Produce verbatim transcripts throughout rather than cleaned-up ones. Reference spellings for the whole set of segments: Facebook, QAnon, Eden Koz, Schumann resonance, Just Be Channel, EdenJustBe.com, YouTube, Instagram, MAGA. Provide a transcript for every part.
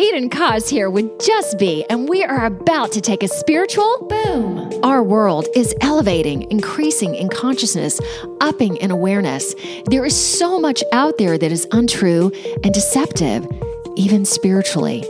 Eden Koz here with Just Be, and we are about to take a spiritual boom. Our world is elevating, increasing in consciousness, upping in awareness. There is so much out there that is untrue and deceptive, even spiritually.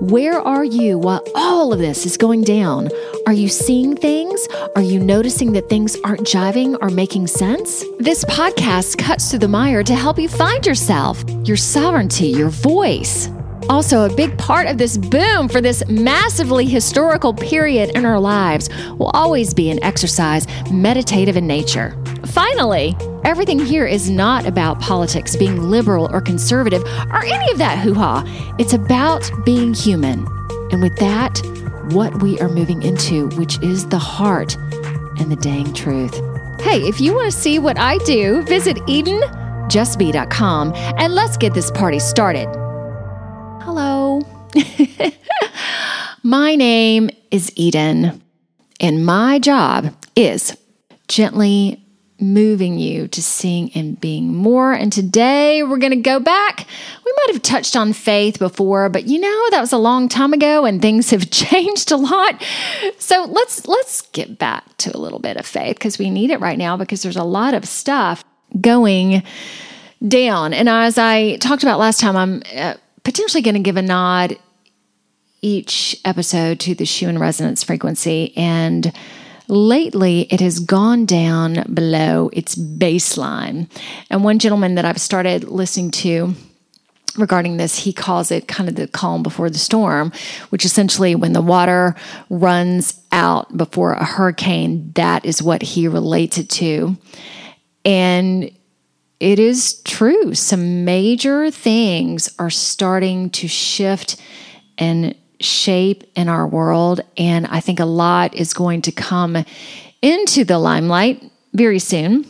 Where are you while all of this is going down? Are you seeing things? Are you noticing that things aren't jiving or making sense? This podcast cuts through the mire to help you find yourself, your sovereignty, your voice. Also, a big part of this boom for this massively historical period in our lives will always be an exercise meditative in nature. Finally, everything here is not about politics, being liberal or conservative, or any of that hoo-ha. It's about being human. And with that, what we are moving into, which is the heart and the dang truth. Hey, if you want to see what I do, visit Eden Just Be dot com and let's get this party started. Hello. My name is Eden, and my job is gently moving you to seeing and being more. And today we're going to go back. We might have touched on faith before, but you know, that was a long time ago and things have changed a lot. So let's let's get back to a little bit of faith because we need it right now because there's a lot of stuff going down. And as I talked about last time, I'm uh, potentially going to give a nod each episode to the Schumann resonance frequency. And lately, it has gone down below its baseline. And one gentleman that I've started listening to regarding this, he calls it kind of the calm before the storm, which essentially when the water runs out before a hurricane, that is what he relates it to. And it is true. Some major things are starting to shift and shape in our world. And I think a lot is going to come into the limelight very soon,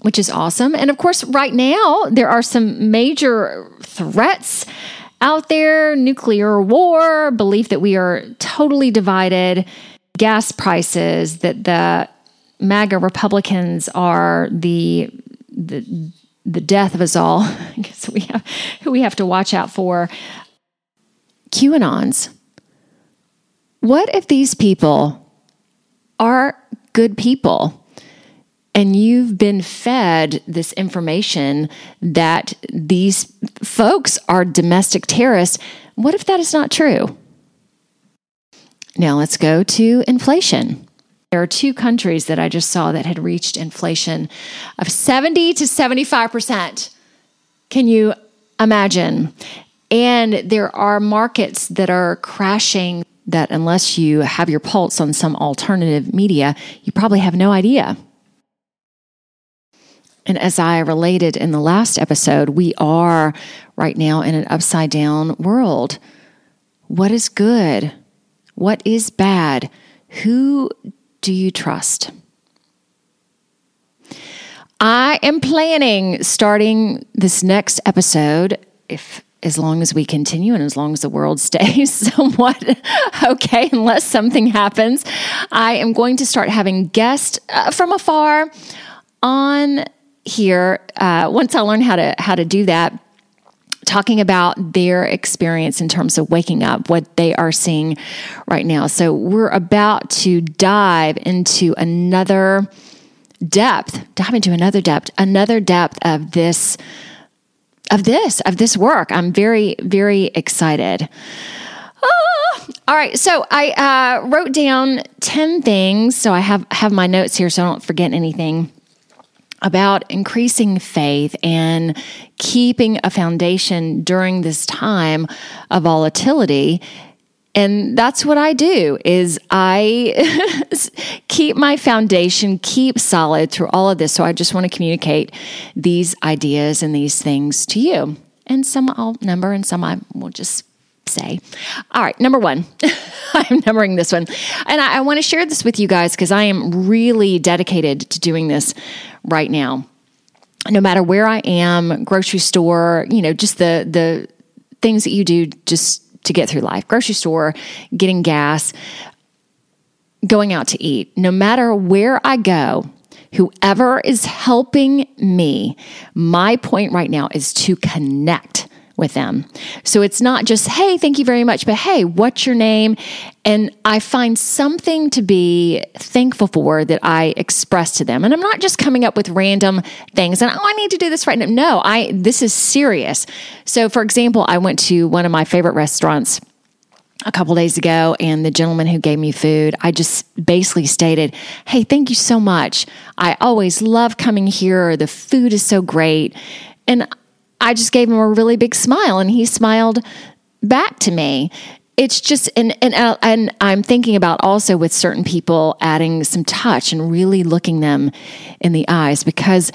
which is awesome. And of course, right now, there are some major threats out there, nuclear war, belief that we are totally divided, gas prices, that the MAGA Republicans are the The, the death of us all. I guess we have, we have to watch out for QAnons. What if these people are good people and you've been fed this information that these folks are domestic terrorists? What if that is not true? Now let's go to inflation. There are two countries that I just saw that had reached inflation of seventy to seventy-five percent. Can you imagine? And there are markets that are crashing that unless you have your pulse on some alternative media, you probably have no idea. And as I related in the last episode, we are right now in an upside down world. What is good? What is bad? Who do you trust? I am planning starting this next episode, if as long as we continue and as long as the world stays somewhat okay, unless something happens, I am going to start having guests uh, from afar on here. Uh, once I learn how to how to do that, talking about their experience in terms of waking up, what they are seeing right now. So we're about to dive into another depth, dive into another depth, another depth of this, of this, of this work. I'm very, very excited. Ah! All right. So I uh, wrote down ten things. So I have, have my notes here so I don't forget anything about increasing faith and keeping a foundation during this time of volatility. And that's what I do, is I keep my foundation, keep solid through all of this. So I just want to communicate these ideas and these things to you. And some I'll number and some I will just say. All right, number one. I'm numbering this one. And I, I want to share this with you guys because I am really dedicated to doing this right now. No matter where I am, grocery store, you know, just the the things that you do just to get through life. Grocery store, getting gas, going out to eat. No matter where I go, whoever is helping me, my point right now is to connect with them. So it's not just, hey, thank you very much, but hey, what's your name? And I find something to be thankful for that I express to them. And I'm not just coming up with random things and, oh, I need to do this right now. No, I this is serious. So for example, I went to one of my favorite restaurants a couple days ago, and the gentleman who gave me food, I just basically stated, hey, thank you so much. I always love coming here. The food is so great. And I just gave him a really big smile, and he smiled back to me. It's just, and and and I'm thinking about also with certain people adding some touch and really looking them in the eyes, because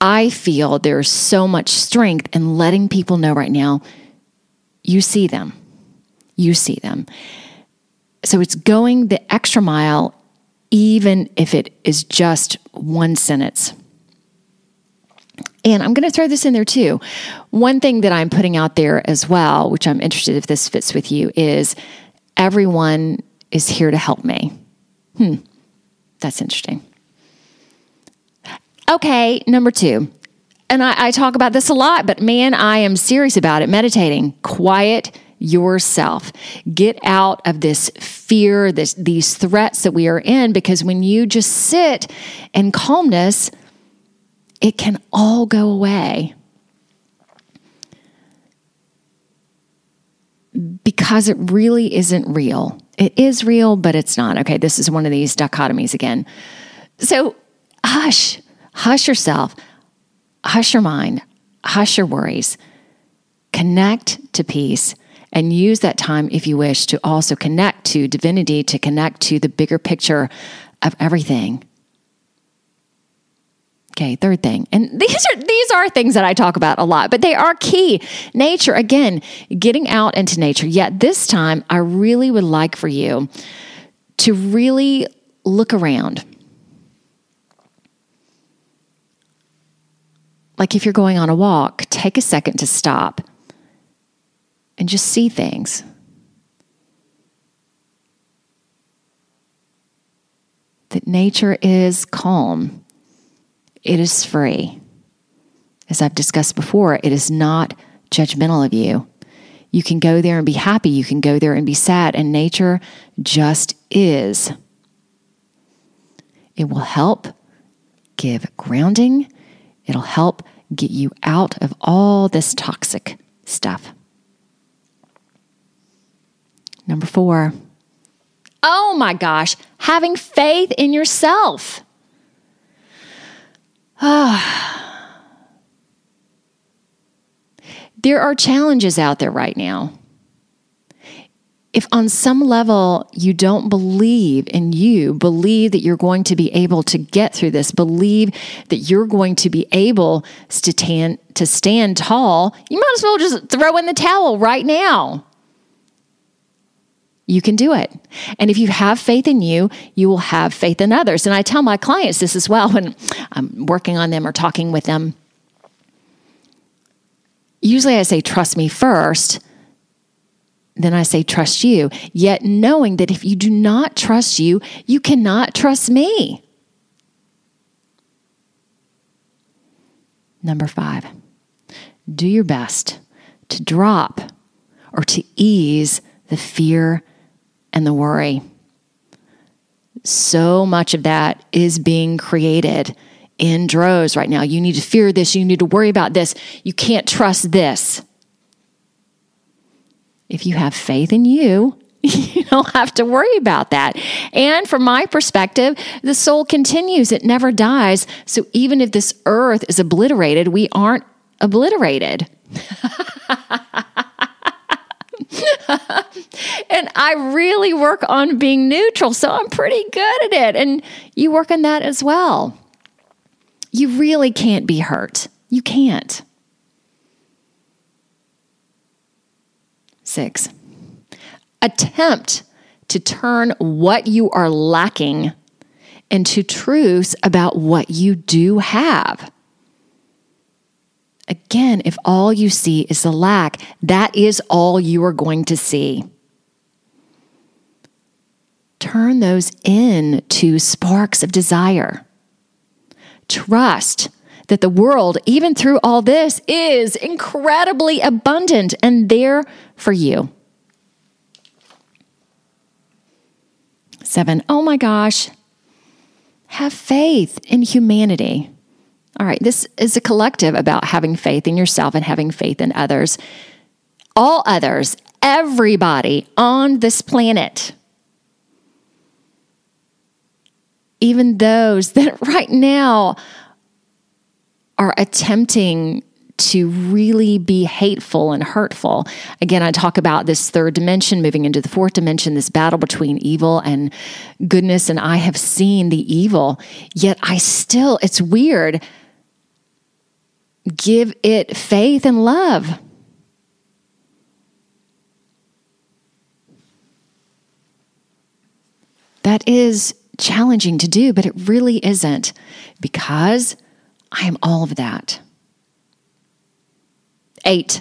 I feel there's so much strength in letting people know right now, you see them. You see them. So it's going the extra mile, even if it is just one sentence. And I'm going to throw this in there too. One thing that I'm putting out there as well, which I'm interested if this fits with you, is everyone is here to help me. Hmm. That's interesting. Okay. Number two. And I, I talk about this a lot, but man, I am serious about it. Meditating. Quiet yourself. Get out of this fear, this, these threats that we are in, because when you just sit in calmness, it can all go away because it really isn't real. It is real, but it's not. Okay, this is one of these dichotomies again. So hush, hush yourself, hush your mind, hush your worries, connect to peace. And use that time, if you wish, to also connect to divinity, to connect to the bigger picture of everything. Okay, third thing. And these are these are things that I talk about a lot, but they are key. Nature, again, getting out into nature. Yet this time, I really would like for you to really look around. Like if you're going on a walk, take a second to stop and just see things. That nature is calm. It is free. As I've discussed before, it is not judgmental of you. You can go there and be happy. You can go there and be sad. And nature just is. It will help give grounding. It'll help get you out of all this toxic stuff. Number four, oh my gosh, having faith in yourself. Oh. There are challenges out there right now. If on some level you don't believe in you, believe that you're going to be able to get through this, believe that you're going to be able to stand, to stand tall, you might as well just throw in the towel right now. You can do it. And if you have faith in you, you will have faith in others. And I tell my clients this as well when I'm working on them or talking with them. Usually I say, trust me first. Then I say, trust you. Yet knowing that if you do not trust you, you cannot trust me. Number five, do your best to drop or to ease the fear and the worry. So much of that is being created in droves right now. You need to fear this. You need to worry about this. You can't trust this. If you have faith in you, you don't have to worry about that. And from my perspective, the soul continues. It never dies. So even if this earth is obliterated, we aren't obliterated. And I really work on being neutral, so I'm pretty good at it. And you work on that as well. You really can't be hurt. You can't. Six, attempt to turn what you are lacking into truths about what you do have. Again, if all you see is the lack, that is all you are going to see. Turn those into sparks of desire. Trust that the world, even through all this, is incredibly abundant and there for you. Seven, oh my gosh, have faith in humanity. All right, this is a collective about having faith in yourself and having faith in others. All others, everybody on this planet, even those that right now are attempting to really be hateful and hurtful. Again, I talk about this third dimension, moving into the fourth dimension, this battle between evil and goodness, and I have seen the evil, yet I still, it's weird, give it faith and love. That is challenging to do, but it really isn't, because I am all of that. Eight,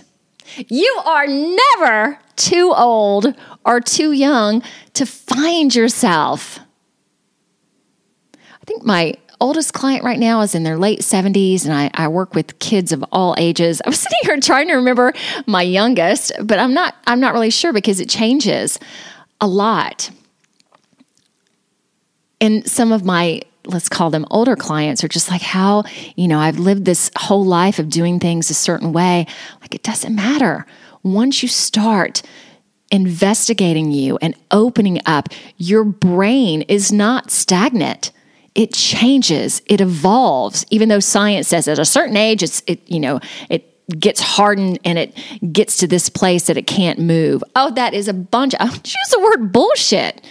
you are never too old or too young to find yourself. I think my oldest client right now is in their late seventies, and I, I work with kids of all ages. I was sitting here trying to remember my youngest, but I'm not, I'm not really sure because it changes a lot. And some of my, let's call them older clients, are just like, how, you know, I've lived this whole life of doing things a certain way. Like, it doesn't matter. Once you start investigating you and opening up, your brain is not stagnant. It changes. It evolves. Even though science says at a certain age, it's, it, you know, it gets hardened and it gets to this place that it can't move. Oh, that is a bunch of, I'll use the word bullshit.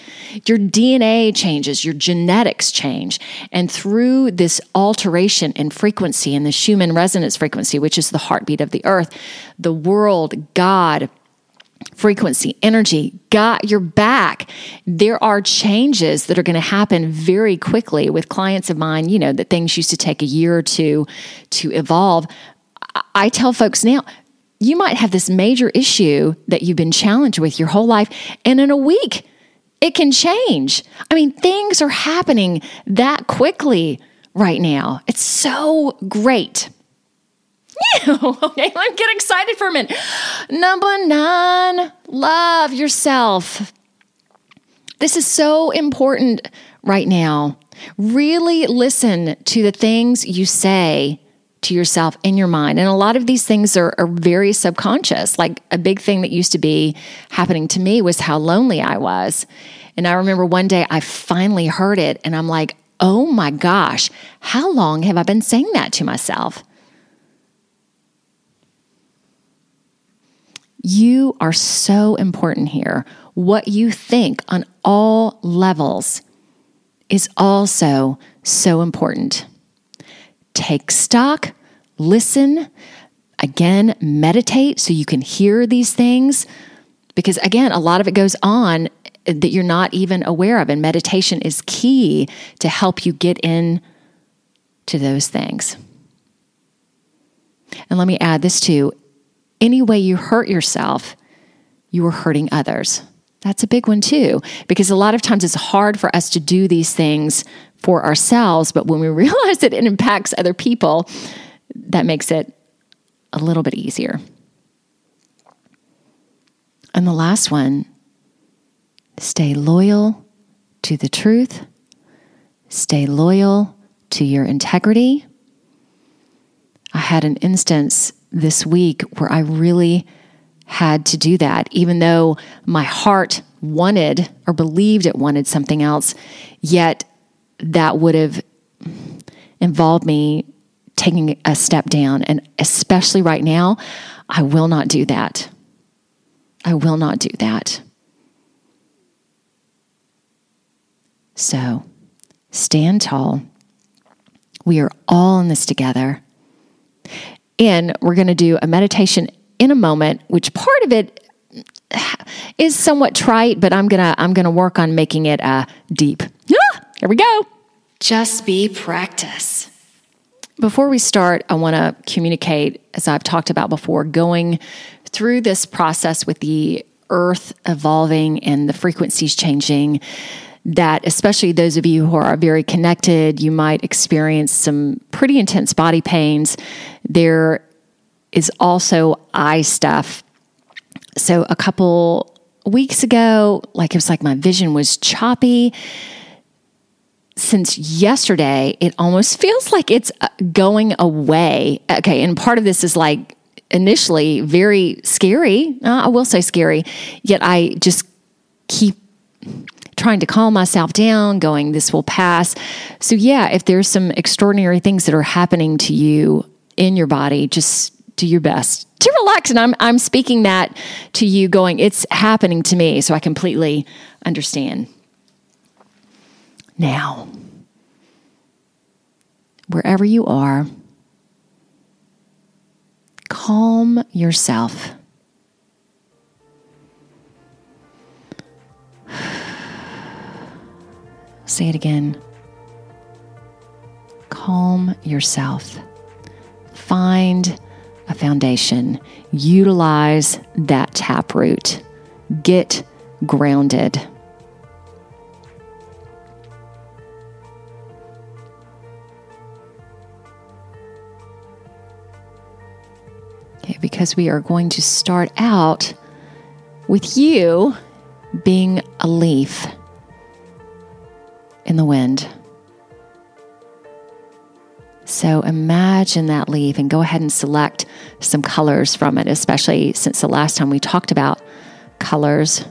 Your D N A changes, your genetics change. And through this alteration in frequency and the Schumann resonance frequency, which is the heartbeat of the earth, the world, God, frequency, energy, got your back. There are changes that are going to happen very quickly with clients of mine, you know, that things used to take a year or two to evolve. I tell folks now, you might have this major issue that you've been challenged with your whole life, and in a week, it can change. I mean, things are happening that quickly right now. It's so great. Ew, okay, I'm getting excited for a minute. Number nine, love yourself. This is so important right now. Really listen to the things you say to yourself in your mind. And a lot of these things are, are very subconscious. Like, a big thing that used to be happening to me was how lonely I was. And I remember one day I finally heard it and I'm like, oh my gosh, how long have I been saying that to myself? You are so important here. What you think on all levels is also so important. Take stock, listen, again, meditate so you can hear these things. Because again, a lot of it goes on that you're not even aware of. And meditation is key to help you get in to those things. And let me add this too. Any way you hurt yourself, you are hurting others. That's a big one too, because a lot of times it's hard for us to do these things for ourselves, but when we realize that it impacts other people, that makes it a little bit easier. And the last one, stay loyal to the truth, stay loyal to your integrity. I had an instance this week where I really had to do that, even though my heart wanted or believed it wanted something else, yet that would have involved me taking a step down. And especially right now, I will not do that. I will not do that. So stand tall. We are all in this together. And we're going to do a meditation in a moment, which part of it is somewhat trite, but I'm going to, I'm going to work on making it uh, deep. Here we go. Just be practice. Before we start, I want to communicate, as I've talked about before, going through this process with the earth evolving and the frequencies changing, that, especially those of you who are very connected, you might experience some pretty intense body pains. There is also eye stuff. So a couple weeks ago, like it was like my vision was choppy. Since yesterday, it almost feels like it's going away. Okay, and part of this is like initially very scary. Uh, I will say scary, yet I just keep trying to calm myself down, going, this will pass. So yeah, if there's some extraordinary things that are happening to you in your body, just do your best to relax. And I'm I'm speaking that to you going, it's happening to me, so I completely understand. Now, wherever you are, calm yourself. Say it again. Calm yourself. Find a foundation. Utilize that taproot. Get grounded. Because we are going to start out with you being a leaf in the wind. So imagine that leaf and go ahead and select some colors from it, especially since the last time we talked about colors.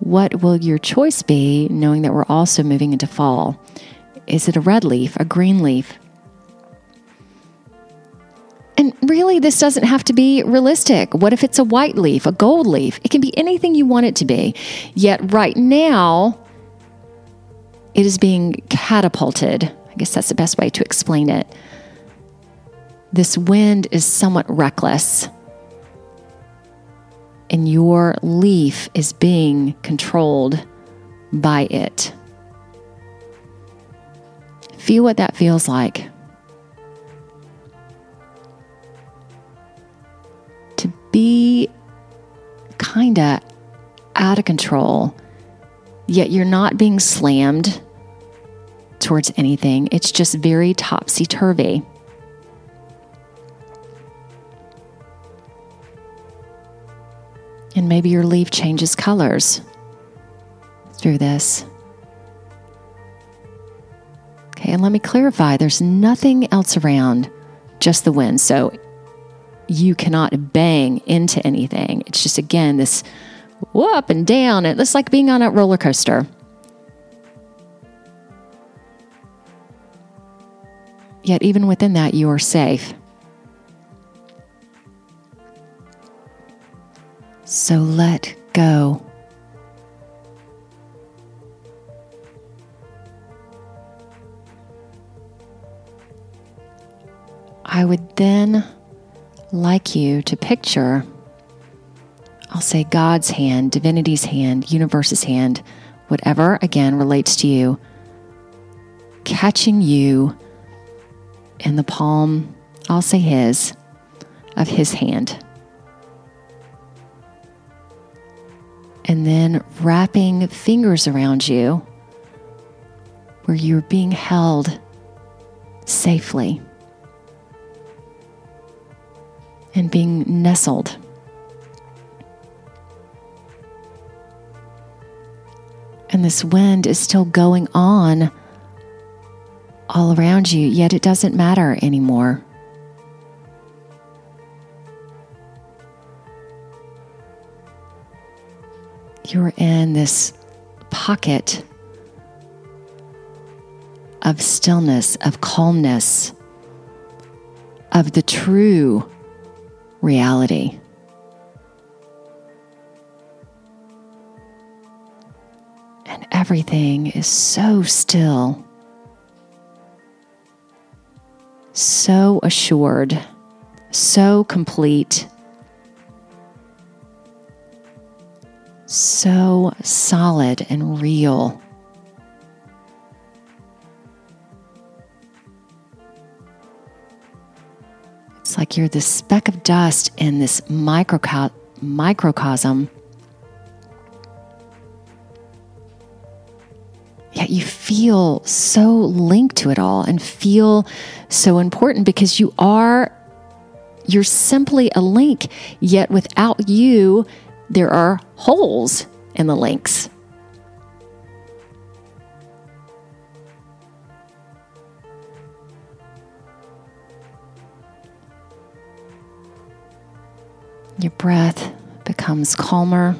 What will your choice be, knowing that we're also moving into fall? Is it a red leaf, a green leaf? And really, this doesn't have to be realistic. What if it's a white leaf, a gold leaf? It can be anything you want it to be. Yet right now, it is being catapulted. I guess that's the best way to explain it. This wind is somewhat reckless. And your leaf is being controlled by it. Feel what that feels like. Be kind of out of control, yet you're not being slammed towards anything. It's just very topsy-turvy. And maybe your leaf changes colors through this. Okay, and let me clarify, there's nothing else around, just the wind. So you cannot bang into anything. It's just, again, this up and down. It's like being on a roller coaster. Yet even within that, you are safe. So let go. I would then like you to picture, I'll say God's hand, divinity's hand, universe's hand, whatever, again, relates to you, catching you in the palm, I'll say his, of his hand. And then wrapping fingers around you where you're being held safely. And being nestled. And this wind is still going on all around you, yet it doesn't matter anymore. You're in this pocket of stillness, of calmness, of the true reality. And everything is so still, so assured, so complete, so solid and real. It's like you're this speck of dust in this microco- microcosm that you feel so linked to it all and feel so important, because you are, you're simply a link, yet without you, there are holes in the links. Your breath becomes calmer.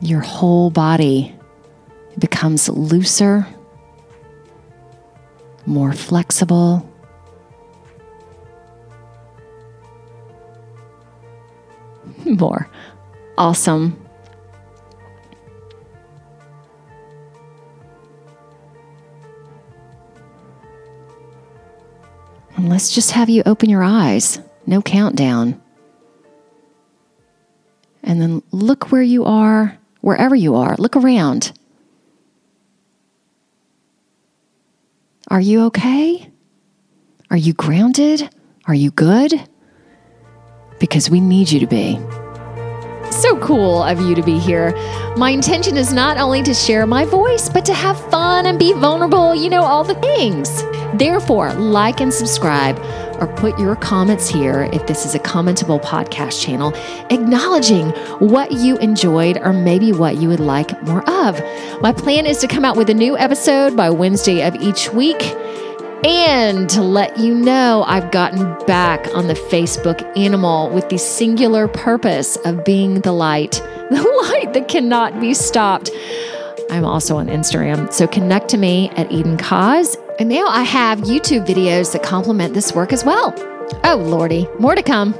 Your whole body becomes looser, more flexible. More awesome. And let's just have you open your eyes. No countdown. And then look where you are, wherever you are. Look around. Are you okay? Are you grounded? Are you good? Because we need you to be. So cool of you to be here. My intention is not only to share my voice, but to have fun and be vulnerable, you know, all the things. Therefore, like and subscribe, or put your comments here if this is a commentable podcast channel, acknowledging what you enjoyed or maybe what you would like more of. My plan is to come out with a new episode by Wednesday of each week. And to let you know, I've gotten back on the Facebook animal with the singular purpose of being the light, the light that cannot be stopped. I'm also on Instagram, so connect to me at Eden Koz. And now I have YouTube videos that complement this work as well. Oh, Lordy, more to come.